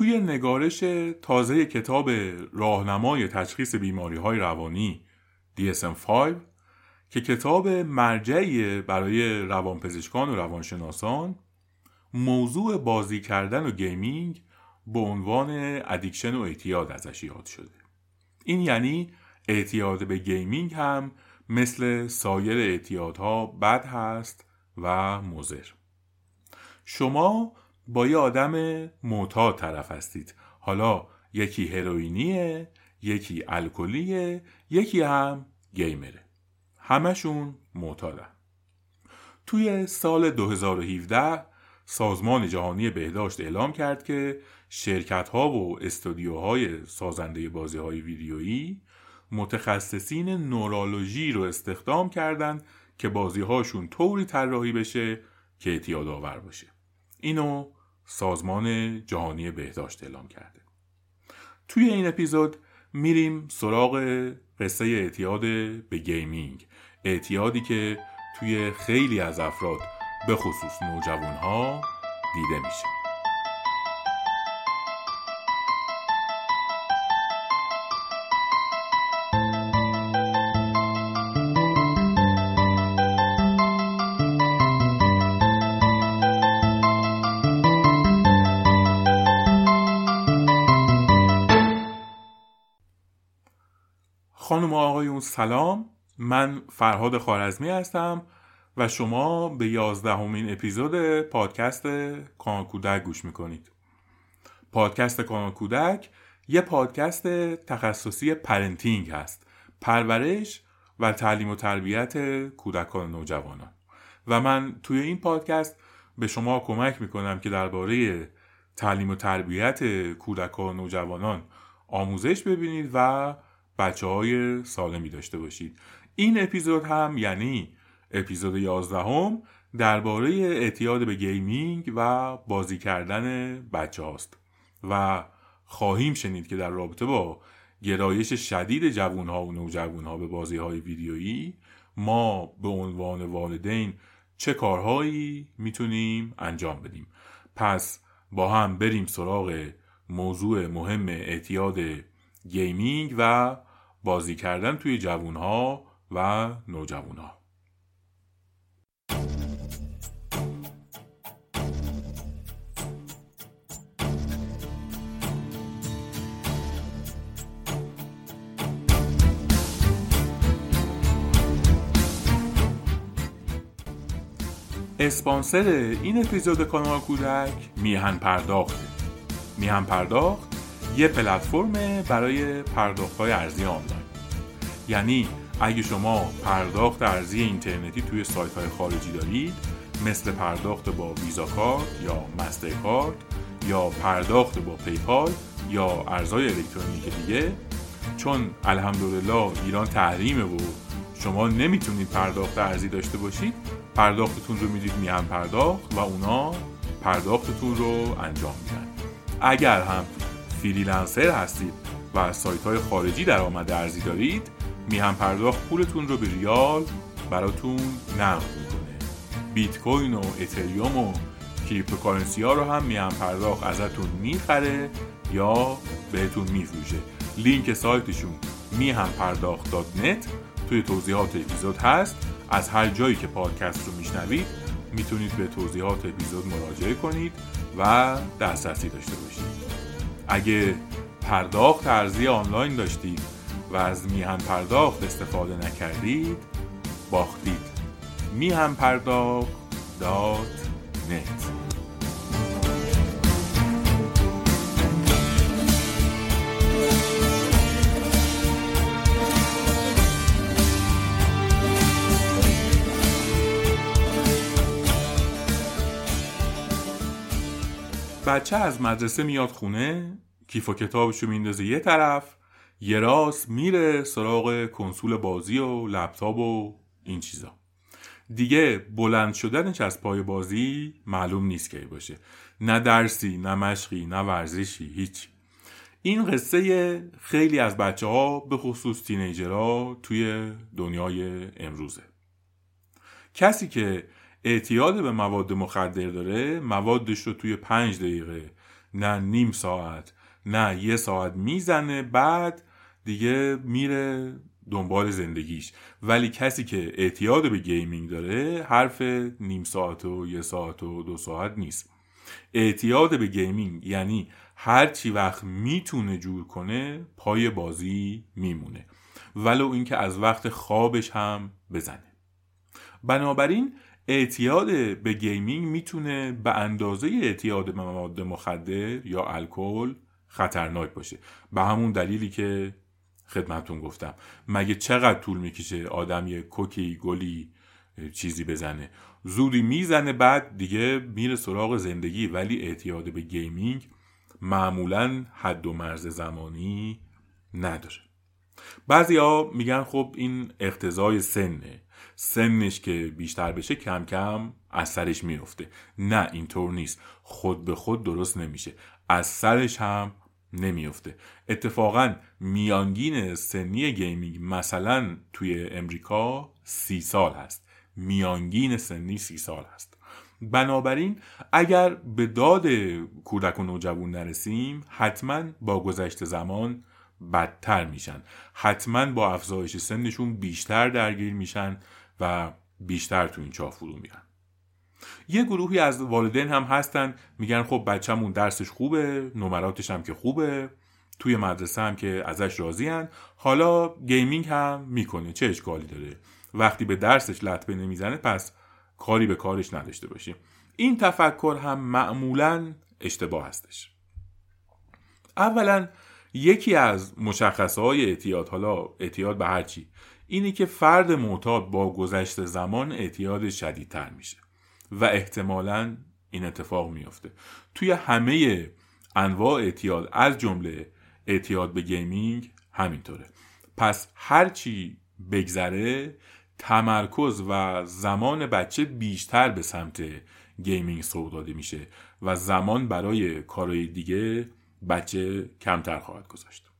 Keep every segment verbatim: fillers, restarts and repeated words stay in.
توی نگارش تازه کتاب راهنمای تشخیص بیماری‌های روانی دی اس ام فایو که کتاب مرجعی برای روانپزشکان و روانشناسان، موضوع بازی کردن و گیمینگ به عنوان ادیکشن و اعتیاد ازش یاد شده. این یعنی اعتیاد به گیمینگ هم مثل سایر اعتیادها بد هست و مضر. شما با یه آدم معتاد طرف هستید، حالا یکی هروئینیه، یکی الکلیه، یکی هم گیمره، همشون معتادن. توی سال دو هزار و هفده سازمان جهانی بهداشت اعلام کرد که شرکت‌ها و استودیوهای سازنده بازی‌های ویدیویی متخصصین نورولوژی رو استخدام کردن که بازی‌هاشون طوری طراحی بشه که اعتیادآور باشه. اینو سازمان جهانی بهداشت اعلام کرده. توی این اپیزود میریم سراغ قصه اعتیاد به گیمینگ، اعتیادی که توی خیلی از افراد به خصوص نوجوان‌ها دیده میشه. خانم و آقایون سلام، من فرهاد خوارزمی هستم و شما به یازدهمین اپیزود پادکست کانال کودک گوش میکنید. پادکست کانال کودک یه پادکست تخصصی پرنتینگ هست، پرورش و تعلیم و تربیت کودکان و نوجوانان، و من توی این پادکست به شما کمک میکنم که درباره تعلیم و تربیت کودکان و نوجوانان آموزش ببینید و بچه های سالمی داشته باشید. این اپیزود هم یعنی اپیزود یازدهم درباره اعتیاد به گیمینگ و بازی کردن بچه هاست و خواهیم شنید که در رابطه با گرایش شدید جوان ها و نوجوان ها به بازی های ویدیویی ما به عنوان والدین چه کارهایی میتونیم انجام بدیم. پس با هم بریم سراغ موضوع مهم اعتیاد گیمینگ و بازی کردن توی جوان‌ها و نوجوان‌ها. اسپانسر این اپیزود کانال کودک میهن پرداخته. میهن پرداخت یه پلتفرم برای پرداخت‌های ارزی آنلاین، یعنی اگه شما پرداخت ارزی اینترنتی توی سایت‌های خارجی دارید، مثل پرداخت با ویزا کارت یا مسترکارت یا پرداخت با پیپال یا ارزهای الکترونیک دیگه، چون الحمدلله ایران تحریمه و شما نمیتونید پرداخت ارزی داشته باشید، پرداختتون رو میدید میهن پرداخت و اونا پرداختتون رو انجام میدن. اگر هم فریلنسر هستید و از سایت‌های خارجی درآمد ارزی دارید، میهن پرداخت پولتون رو به ریال براتون نقد می‌کنه. بیت کوین و اتریوم و کریپتوکارنسی‌ها رو هم میهن پرداخت ازتون می‌خره یا بهتون می‌فروشه. لینک سایتشون میهن پرداخت دات نت توی توضیحات اپیزود هست. از هر جایی که پادکست رو میشنوید میتونید به توضیحات اپیزود مراجعه کنید و دسترسی داشته باشید. اگه پرداخت ارزی آنلاین داشتید و از میهن پرداخت استفاده نکردید، باختید. میهن پرداخت دات نت. بچه از مدرسه میاد خونه، کیف و کتابشو میندازه یه طرف، یه راست میره سراغ کنسول بازی و لپتاپ و این چیزا. دیگه بلند شدنش از پای بازی معلوم نیست که باشه. نه درسی، نه مشقی، نه ورزشی، هیچ. این قصه خیلی از بچه ها به خصوص تینیجرها توی دنیای امروزه. کسی که اعتیاد به مواد مخدر داره موادش رو توی پنج دقیقه نه نیم ساعت نه یه ساعت میزنه، بعد دیگه میره دنبال زندگیش. ولی کسی که اعتیاد به گیمینگ داره حرف نیم ساعت و یه ساعت و دو ساعت نیست. اعتیاد به گیمینگ یعنی هر چی وقت میتونه جور کنه پای بازی میمونه، ولو اینکه از وقت خوابش هم بزنه. بنابراین اعتیاد به گیمینگ میتونه به اندازه اعتیاد به مواد مخدر یا الکل خطرناک باشه، به همون دلیلی که خدمتتون گفتم. مگه چقدر طول میکشه آدم یه کوکی گلی چیزی بزنه؟ زودی میزنه، بعد دیگه میره سراغ زندگی. ولی اعتیاد به گیمینگ معمولاً حد و مرز زمانی نداره. بعضیا میگن خب این اقتضای سنه، سنش که بیشتر بشه کم کم از سرش میفته. نه، اینطور نیست. خود به خود درست نمیشه، از سرش هم نمیفته. اتفاقاً میانگین سنی گیمینگ مثلا توی امریکا سی سال هست. میانگین سنی سی سال هست. بنابراین اگر به داد کودک و نوجوان نرسیم، حتما با گذشت زمان بدتر میشن، حتما با افزایش سنشون بیشتر درگیر میشن و بیشتر تو این چاه فرو میرن. یه گروهی از والدین هم هستن میگن خب بچه‌مون درسش خوبه، نمراتش هم که خوبه، توی مدرسه هم که ازش راضین، حالا گیمینگ هم میکنه، چه اشکالی داره؟ وقتی به درسش لطمه نمیزنه پس کاری به کارش نداشته باشیم. این تفکر هم معمولاً اشتباه هستش. اولاً یکی از مشخصه‌های اعتیاد، حالا اعتیاد به هر چی، اینه که فرد معتاد با گذشت زمان اعتیاد شدیدتر میشه و احتمالاً این اتفاق میفته. توی همه انواع اعتیاد از جمله اعتیاد به گیمینگ همینطوره. پس هر چی بگذره تمرکز و زمان بچه بیشتر به سمت گیمینگ سوق داده میشه و زمان برای کارهای دیگه بچه کمتر خواهد گذاشت.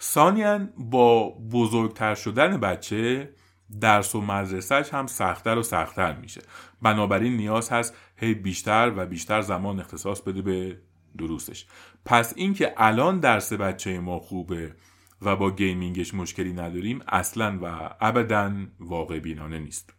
ثانیاً با بزرگتر شدن بچه درس و مدرسه‌اش هم سخت‌تر و سخت‌تر میشه، بنابراین نیاز هست هی بیشتر و بیشتر زمان اختصاص بده به دروسش. پس اینکه الان درس بچه ما خوبه و با گیمینگش مشکلی نداریم اصلاً و ابداً واقع بینانه نیست.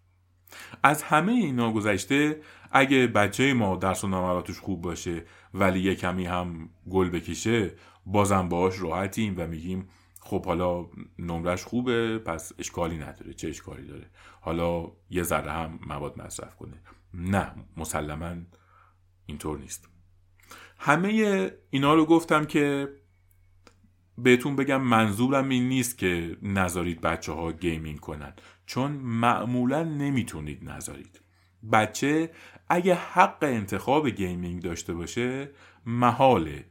از همه اینا گذشته اگه بچه ما درس و نمراتش خوب باشه ولی یه کمی هم گل بکشه، بازم باهاش راحتیم و میگیم خب حالا نمرش خوبه پس اشکالی نداره، چه اشکالی داره، حالا یه ذره هم مواد مصرف کنه. نه، مسلماً اینطور نیست. همه اینا رو گفتم که بهتون بگم منظورم این نیست که نذارید بچه ها گیمینگ کنن، چون معمولا نمیتونید نذارید. بچه اگه حق انتخاب گیمینگ داشته باشه محاله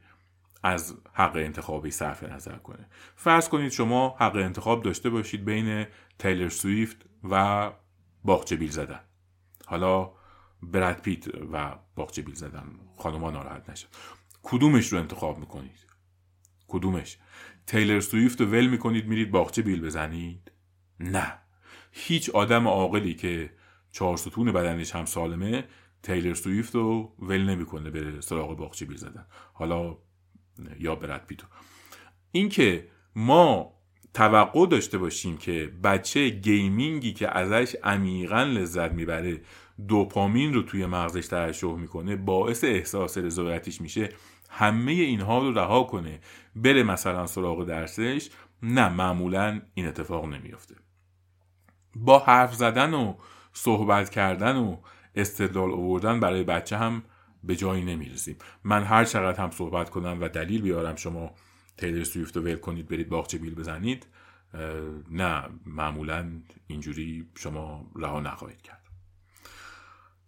از حق انتخابی صرف نظر کنه. فرض کنید شما حق انتخاب داشته باشید بین تیلر سویفت و باغچه بیل زدن، حالا براد پیت و باغچه بیل زدن، خانوما ناراحت نشد، کدومش رو انتخاب میکنید؟ کدومش؟ تیلر سویفت رو ول میکنید میرید باغچه بیل بزنید؟ نه، هیچ آدم عاقلی که چهار ستون بدنش هم سالمه تیلر سویفت رو ول نمیکنه بره سراغ باغچه بیل زدن، حالا یا براد پیت. این که ما توقع داشته باشیم که بچه گیمینگی که ازش عمیقاً لذت میبره دوپامین رو توی مغزش ترشح میکنه، باعث احساس رضایتش میشه، همه اینها رو رها کنه بره مثلا سراغ درسش، نه، معمولا این اتفاق نمیفته. با حرف زدن و صحبت کردن و استدلال آوردن برای بچه هم به جایی نمیرسیم. من هر چقدر هم صحبت کنم و دلیل بیارم شما تیلر سویفت رو ول کنید برید باغچه بیل بزنید، نه، معمولا اینجوری شما رها نخواهید کرد.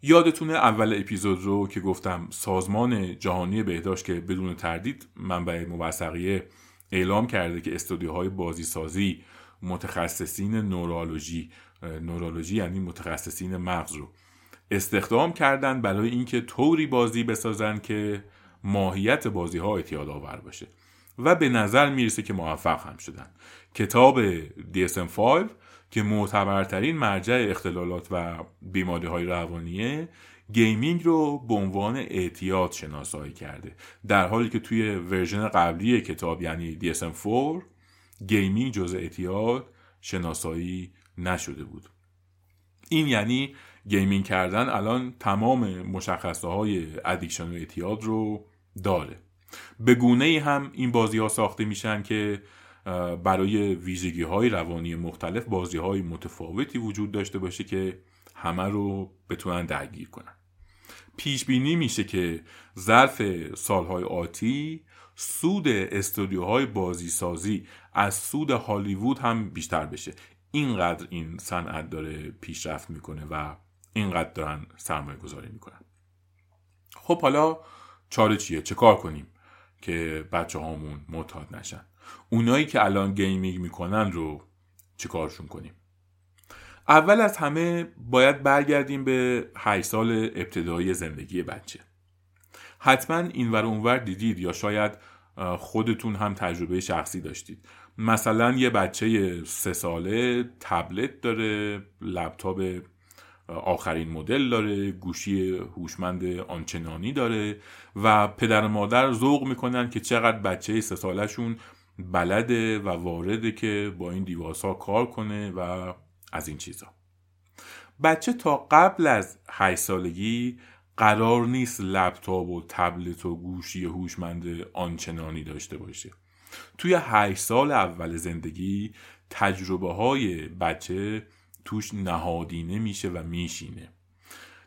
یادتونه اول اپیزود رو که گفتم سازمان جهانی بهداشت که بدون تردید منبع موثقیه اعلام کرده که استودیوهای بازیسازی متخصصین نورولوژی، نورولوژی یعنی متخصصین مغز رو استخدام کردن برای اینکه طوری بازی بسازن که ماهیت بازی‌ها اعتیادآور باشه و به نظر میرسه که موفق هم شدن. کتاب دی اس ام فایو که معتبرترین مرجع اختلالات و بیماری‌های روانیه گیمینگ رو به عنوان اعتیاد شناسایی کرده، در حالی که توی ورژن قبلی کتاب یعنی دی اس ام فور گیمینگ جزء اعتیاد شناسایی نشده بود. این یعنی گیمینگ کردن الان تمام مشخصه های ادیکشن و اعتیاد رو داره. به گونه‌ای هم این بازی‌ها ساخته میشن که برای ویژگی‌های روانی مختلف بازی‌های متفاوتی وجود داشته باشه که همه رو بتونن درگیر کنن. پیش بینی میشه که ظرف سالهای آتی سود استودیوهای بازیسازی از سود هالیوود هم بیشتر بشه. اینقدر این صنعت داره پیشرفت میکنه و اینقدر دارن سرمایه گذاری میکنن. خب حالا چاره چیه؟ چه کار کنیم که بچه هامون معتاد نشن؟ اونایی که الان گیمینگ میکنن رو چه کارشون کنیم؟ اول از همه باید برگردیم به هشت سال ابتدایی زندگی بچه. حتما اینور اونور دیدید یا شاید خودتون هم تجربه شخصی داشتید. مثلا یه بچه سه ساله تبلت داره، لپتاپ آخرین مدل داره، گوشی هوشمند آنچنانی داره و پدر و مادر ذوق میکنن که چقدر بچه سه سالشون بلده و وارده که با این دیواسا کار کنه و از این چیزا. بچه تا قبل از هشت سالگی قرار نیست لپتاپ و تبلت و گوشی هوشمند آنچنانی داشته باشه. توی هشت سال اول زندگی تجربه های بچه توش نهادینه میشه و میشینه.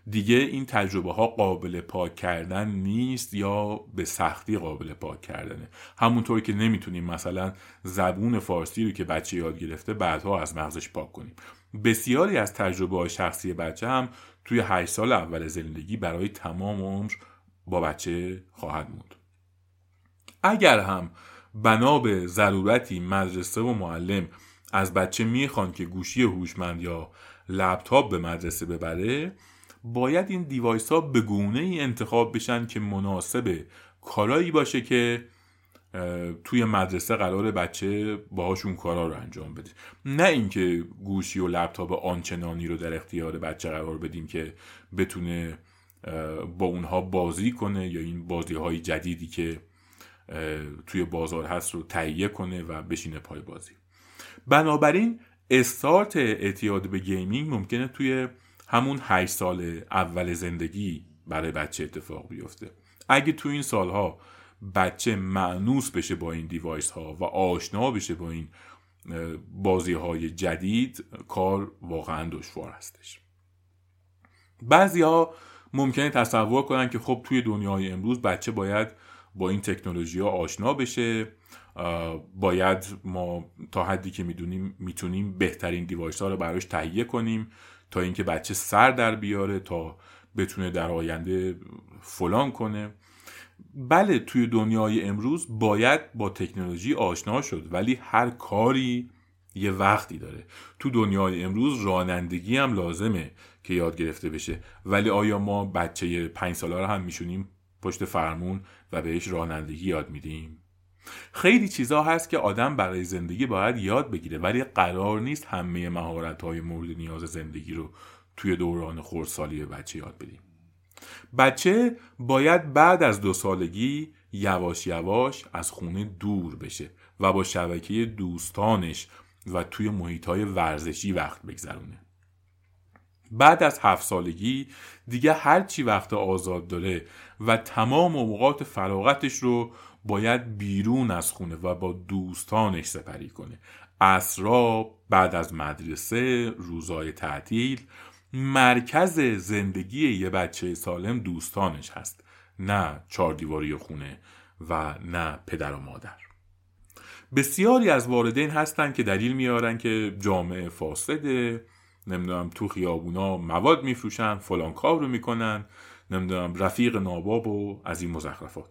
دیگه این تجربه ها قابل پاک کردن نیست یا به سختی قابل پاک کردنه. همونطور که نمیتونیم مثلا زبون فارسی رو که بچه یاد گرفته بعدها از مغزش پاک کنیم، بسیاری از تجربه های شخصی بچه هم توی هشت سال اول زندگی برای تمام عمر با بچه خواهد موند. اگر هم بنا به ضرورتی مدرسه و معلم از بچه میخوان که گوشی هوشمند یا لپتاپ به مدرسه ببره، باید این دیوایس ها به گونه ای انتخاب بشن که مناسب کارایی باشه که توی مدرسه قرار بچه باهاشون کارا رو انجام بده. نه اینکه گوشی و لپتاپ آنچنانی رو در اختیار بچه قرار بدیم که بتونه با اونها بازی کنه یا این بازی های جدیدی که توی بازار هست رو تهیه کنه و بشینه پای بازی. بنابراین استارت اعتیاد به گیمینگ ممکنه توی همون هشت سال اول زندگی برای بچه اتفاق بیفته. اگه تو این سالها بچه مانوس بشه با این دیوایس ها و آشنا بشه با این بازی های جدید، کار واقعا دشوار هستش. بعضی ها ممکنه تصور کنن که خب توی دنیای امروز بچه باید با این تکنولوژی ها آشنا بشه، باید ما تا حدی که میدونیم میتونیم بهترین دیوایس ها رو براش تهیه کنیم تا اینکه بچه سر در بیاره، تا بتونه در آینده فلان کنه. بله، توی دنیای امروز باید با تکنولوژی آشنا شد، ولی هر کاری یه وقتی داره. تو دنیای امروز رانندگی هم لازمه که یاد گرفته بشه، ولی آیا ما بچه پنج ساله رو هم میشونیم پشت فرمون و بهش رانندگی یاد میدیم؟ خیلی چیزا هست که آدم برای زندگی باید یاد بگیره، ولی قرار نیست همه مهارت‌های مورد نیاز زندگی رو توی دوران خردسالی بچه یاد بدیم. بچه باید بعد از دو سالگی یواش یواش از خونه دور بشه و با شبکه دوستانش و توی محیط‌های ورزشی وقت بگذرونه. بعد از هفت سالگی دیگه هر چی وقت آزاد داره و تمام اوقات فراغتش رو باید بیرون از خونه و با دوستانش سپری کنه. عصرها، بعد از مدرسه، روزهای تعطیل. مرکز زندگی یه بچه سالم دوستانش هست، نه چهار دیواری خونه و نه پدر و مادر. بسیاری از والدین هستن که دلیل میارن که جامعه فاسده، نمیدونم تو خیابونا مواد میفروشن، فلان کار رو میکنن، نمیدونم رفیق ناباب و از این مزخرفات.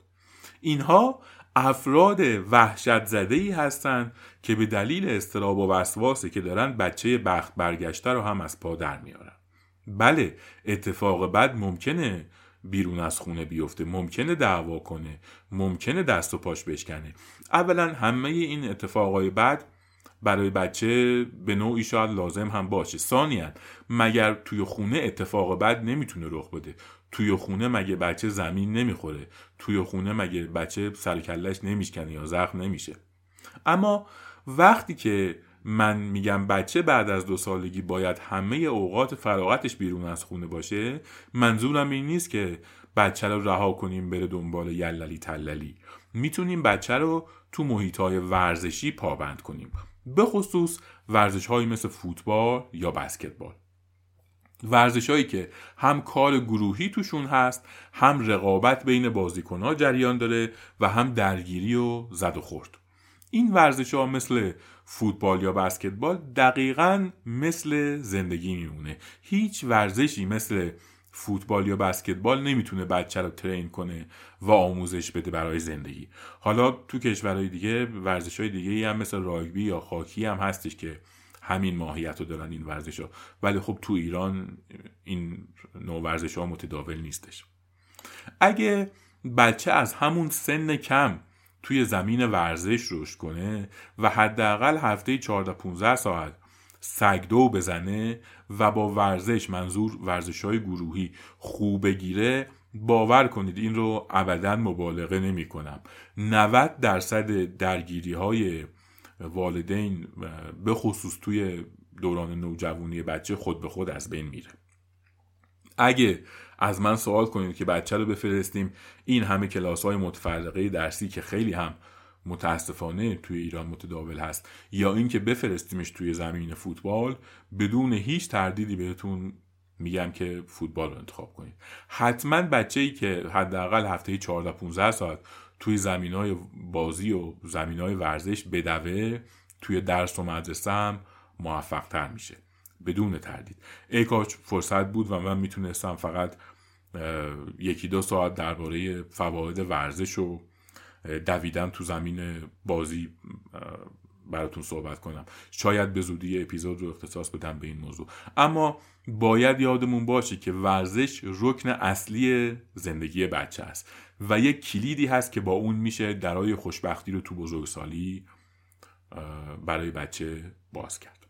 اینها افراد وحشت زده‌ای هستند که به دلیل اضطراب و وسواسی که دارن بچه بخت برگشته رو هم از پا در میارن. بله، اتفاق بد ممکنه بیرون از خونه بیفته، ممکنه دعوا کنه، ممکنه دست و پاش بشکنه. اولا همه این اتفاقای بد برای بچه به نوعی شاید لازم هم باشه. ثانیاً مگر توی خونه اتفاق بد نمیتونه رخ بده؟ توی خونه مگه بچه زمین نمیخوره؟ توی خونه مگه بچه سر و کله‌اش نمیشکنه یا زخم نمیشه؟ اما وقتی که من میگم بچه بعد از دو سالگی باید همه اوقات فراغتش بیرون از خونه باشه، منظورم این نیست که بچه رو رها کنیم بره دنبال یللی تللی. میتونیم بچه رو تو محیط‌های ورزشی پابند کنیم، به خصوص ورزش‌هایی مثل فوتبال یا بسکتبال، ورزش‌هایی که هم کار گروهی توشون هست، هم رقابت بین بازیکن‌ها جریان داره و هم درگیری و زد و خورد. این ورزش‌ها مثل فوتبال یا بسکتبال دقیقاً مثل زندگی میمونه. هیچ ورزشی مثل فوتبال یا بسکتبال نمیتونه بچه رو ترین کنه و آموزش بده برای زندگی. حالا تو کشورهای دیگه ورزش‌های دیگه‌ای هم مثل راگبی یا هاکی هم هستش که همین ماهیت رو دارن این ورزش‌ها، ولی خب تو ایران این نوع ورزش‌ها متداول نیستش. اگه بچه از همون سن کم توی زمین ورزش رشد کنه و حداقل هفته چهارده پانزده ساعت سگدو بزنه و با ورزش، منظور ورزش‌های گروهی، خوب بگیره، باور کنید این رو ابداً مبالغه نمی کنم، نود درصد درگیری‌های والدین به خصوص توی دوران نوجوانی بچه خود به خود از بین میره. اگه از من سوال کنید که بچه رو بفرستیم این همه کلاس‌های متفرقه درسی که خیلی هم متاسفانه توی ایران متداول هست، یا این که بفرستیمش توی زمین فوتبال، بدون هیچ تردیدی بهتون میگم که فوتبال رو انتخاب کنید. حتما بچه‌ای که حداقل هفته چهارده پانزده ساعت توی زمین‌های بازی و زمین‌های ورزش بدوه، توی درس و مدرسه هم موفق‌تر میشه، بدون تردید. ای کاش فرصت بود و من میتونستم فقط یکی دو ساعت درباره فواید ورزش و دویدن تو زمین بازی براتون صحبت کنم. شاید به زودی اپیزود رو اختصاص بدم به این موضوع. اما باید یادمون باشه که ورزش رکن اصلی زندگی بچه است و یک کلیدی هست که با اون میشه درای خوشبختی رو تو بزرگسالی برای بچه باز کرد.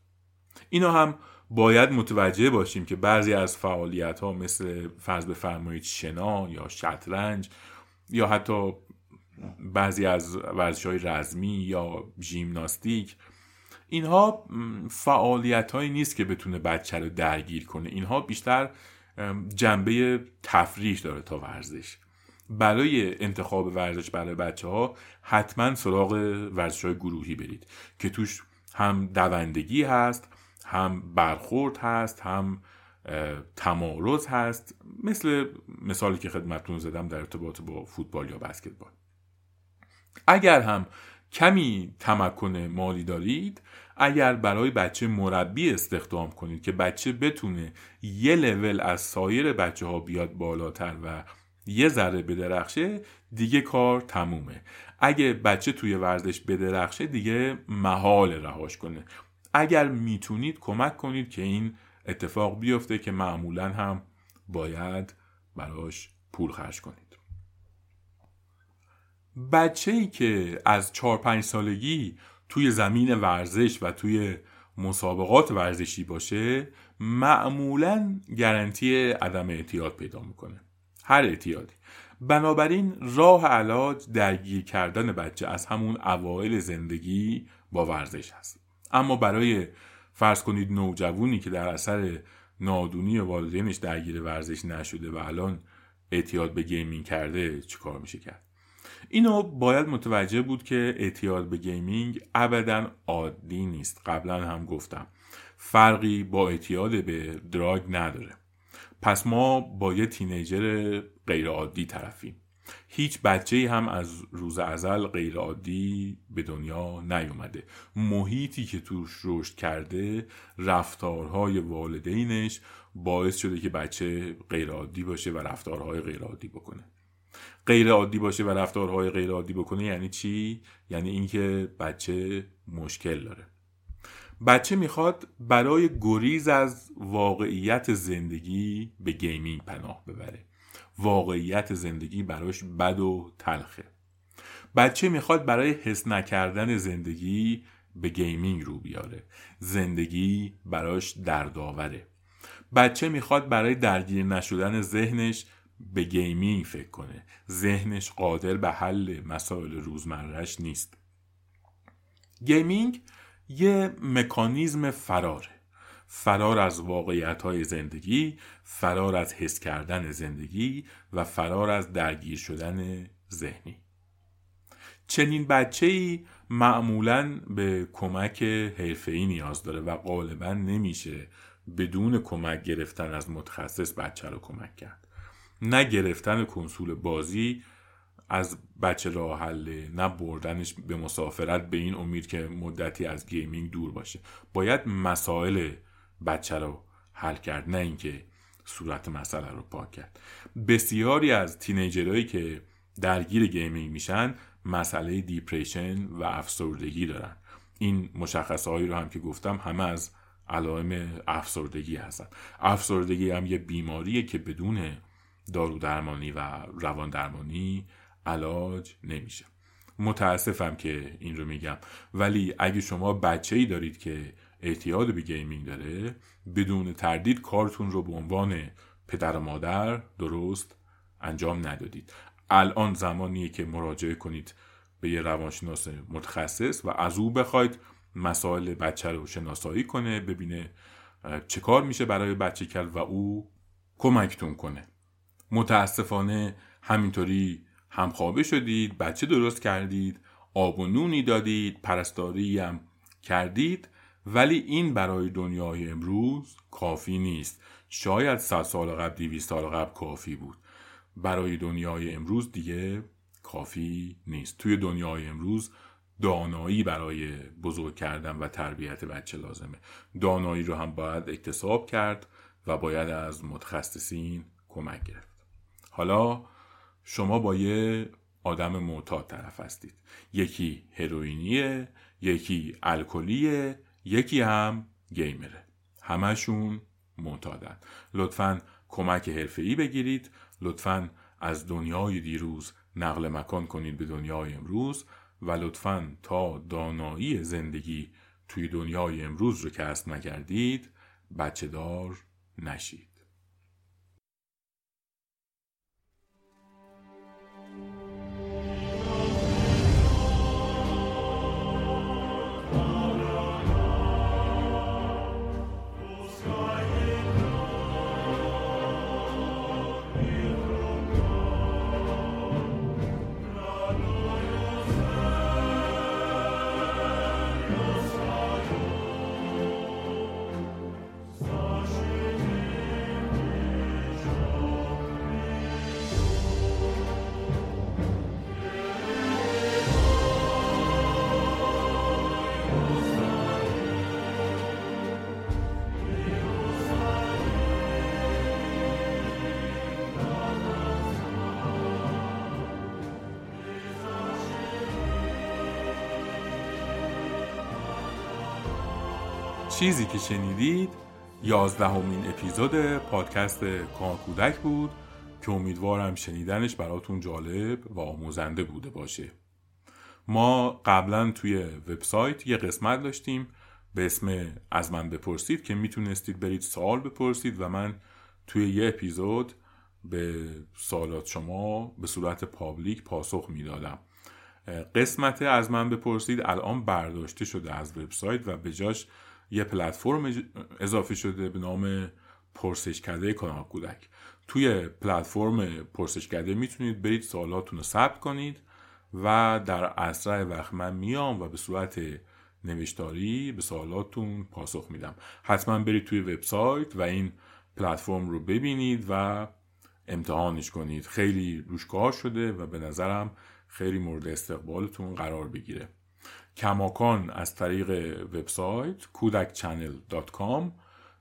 اینا هم باید متوجه باشیم که بعضی از فعالیت‌ها مثل فرض بفرمایید شنا یا شطرنج یا حتی بعضی از ورزش‌های رزمی یا ژیمناستیک، اینها فعالیت‌هایی نیست که بتونه بچه رو درگیر کنه. اینها بیشتر جنبه تفریح داره تا ورزش. برای انتخاب ورزش برای بچه‌ها حتما سراغ ورزش‌های گروهی برید که توش هم دوندگی هست، هم برخورد هست، هم تمارز هست، مثل مثالی که خدمتتون زدم در ارتباط با فوتبال یا بسکتبال. اگر هم کمی تمکن مالی دارید، اگر برای بچه مربی استخدام کنید که بچه بتونه یه لول از سایر بچه ها بیاد بالاتر و یه ذره بدرخشه، دیگه کار تمومه. اگه بچه توی ورزش بدرخشه دیگه محال رهاش کنه. اگر میتونید کمک کنید که این اتفاق بیفته که معمولا هم باید براش پول خرج کنید. بچه‌ای که از چهار پنج سالگی توی زمین ورزش و توی مسابقات ورزشی باشه، معمولا گارانتی عدم اعتیاد پیدا میکنه، هر اعتیادی. بنابراین راه علاج درگیر کردن بچه از همون اوایل زندگی با ورزش هست. اما برای فرض کنید نوجوانی که در اثر نادونی والدینش درگیر ورزش نشده و الان اعتیاد به گیمینگ کرده، چیکار میشه کرد؟ اینو باید متوجه بود که اعتیاد به گیمینگ ابداً عادی نیست. قبلا هم گفتم فرقی با اعتیاد به دراگ نداره. پس ما با یه تینیجر غیر عادی طرفیم. هیچ بچه‌ای هم از روز ازل غیر عادی به دنیا نیومده. محیطی که توش رشد کرده، رفتارهای والدینش باعث شده که بچه غیر عادی باشه و رفتارهای غیر عادی بکنه. غیر عادی باشه و رفتارهای غیر عادی بکنه یعنی چی؟ یعنی اینکه بچه مشکل داره. بچه میخواد برای گریز از واقعیت زندگی به گیمینگ پناه ببره. واقعیت زندگی براش بد و تلخه. بچه میخواد برای حس نکردن زندگی به گیمینگ رو بیاره. زندگی براش دردآوره. بچه میخواد برای درگیر نشدن ذهنش به گیمینگ فکر کنه، ذهنش قادر به حل مسائل روزمرهش نیست. گیمینگ یه مکانیزم فراره، فرار از واقعیت‌های زندگی، فرار از حس کردن زندگی و فرار از درگیر شدن ذهنی. چنین بچه‌ای معمولاً به کمک حرفه‌ای نیاز داره و غالباً نمیشه بدون کمک گرفتن از متخصص بچه رو کمک کرد. نه گرفتن کنسول بازی از بچه راه حل، نه بردنش به مسافرت به این امید که مدتی از گیمینگ دور باشه. باید مسائل بچه رو حل کرد، نه اینکه صورت مسئله رو پاک کرد. بسیاری از تینیجرهایی که درگیر گیمینگ میشن مسئله دیپریشن و افسردگی دارن. این مشخصهایی رو هم که گفتم همه از علائم افسردگی هستن. افسردگی هم یه بیماریه که بدون دارو درمانی و روان درمانی علاج نمیشه. متاسفم که این رو میگم، ولی اگه شما بچه‌ای دارید که اعتیاد به گیمینگ داره، بدون تردید کارتون رو به عنوان پدر و مادر درست انجام ندادید. الان زمانیه که مراجعه کنید به یه روانشناس متخصص و از او بخواید مسائل بچه رو شناسایی کنه، ببینه چه کار میشه برای بچه کرد و او کمکتون کنه. متاسفانه همینطوری همخوابه شدید، بچه درست کردید، آب و نونی دادید، پرستاری هم کردید، ولی این برای دنیای امروز کافی نیست. شاید صد سال قبل، دویست سال قبل کافی بود. برای دنیای امروز دیگه کافی نیست. توی دنیای امروز دانایی برای بزرگ کردن و تربیت بچه لازمه. دانایی رو هم باید اکتساب کرد و باید از متخصصین کمک گرفت. حالا شما با یه آدم معتاد طرف هستید. یکی هیروئینیه، یکی الکلیه، یکی هم گیمره. همشون معتادن. لطفاً کمک حرفه‌ای بگیرید. لطفاً از دنیای دیروز نقل مکان کنید به دنیای امروز و لطفاً تا دانایی زندگی توی دنیای امروز رو کسب نکردید، بچه دار نشید. چیزی که شنیدید یازدهمین اپیزود پادکست کانال کودک بود که امیدوارم شنیدنش براتون جالب و آموزنده بوده باشه. ما قبلا توی وبسایت یه قسمت داشتیم به اسم از من بپرسید که میتونستید برید سوال بپرسید و من توی یه اپیزود به سوالات شما به صورت پابلیک پاسخ میدادم. قسمت از من بپرسید الان برداشته شده از وبسایت و به جاش یه پلتفرم اضافه شده به نام پرسشکده کانال کودک. توی پلتفرم پرسشکده میتونید برید سوالاتون رو ثبت کنید و در اسرع وقت من میام و به صورت نوشتاری به سوالاتون پاسخ میدم. حتما برید توی وبسایت و این پلتفرم رو ببینید و امتحانش کنید. خیلی روش کار شده و به نظرم خیلی مورد استقبالتون قرار بگیره. کماکان از طریق وبسایت کودک چنل دات کام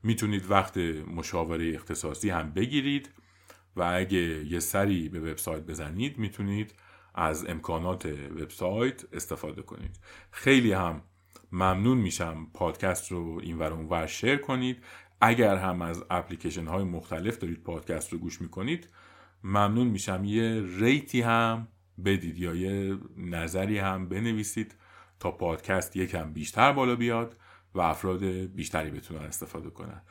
میتونید وقت مشاوره اختصاصی هم بگیرید و اگه یه سری به وبسایت بزنید میتونید از امکانات وبسایت استفاده کنید. خیلی هم ممنون میشم پادکست رو اینور اونور شیر کنید. اگر هم از اپلیکیشن های مختلف دارید پادکست رو گوش میکنید، ممنون میشم یه ریتی هم بدید یا یه نظری هم بنویسید تا پادکست یکم بیشتر بالا بیاد و افراد بیشتری بتونن استفاده کنن.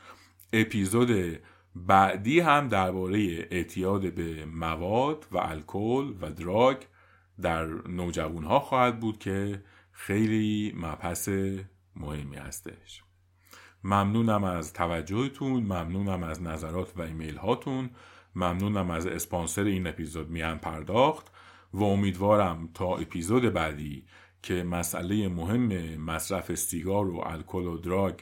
اپیزود بعدی هم درباره اعتیاد به مواد و الکل و دراگ در نوجوانها خواهد بود که خیلی مبحث مهمی هستش. ممنونم از توجهتون، ممنونم از نظرات و ایمیل هاتون، ممنونم از اسپانسر این اپیزود میهن پرداخت و امیدوارم تا اپیزود بعدی که مسئله مهم مصرف سیگار و الکل و دراگ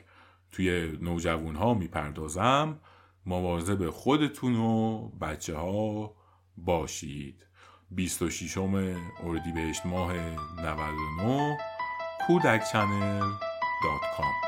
توی نوجوانها میپردازم مواظب خودتون و بچه ها باشید. بیست و ششم اردیبهشت ماه نود و نه کودک چنل دات کام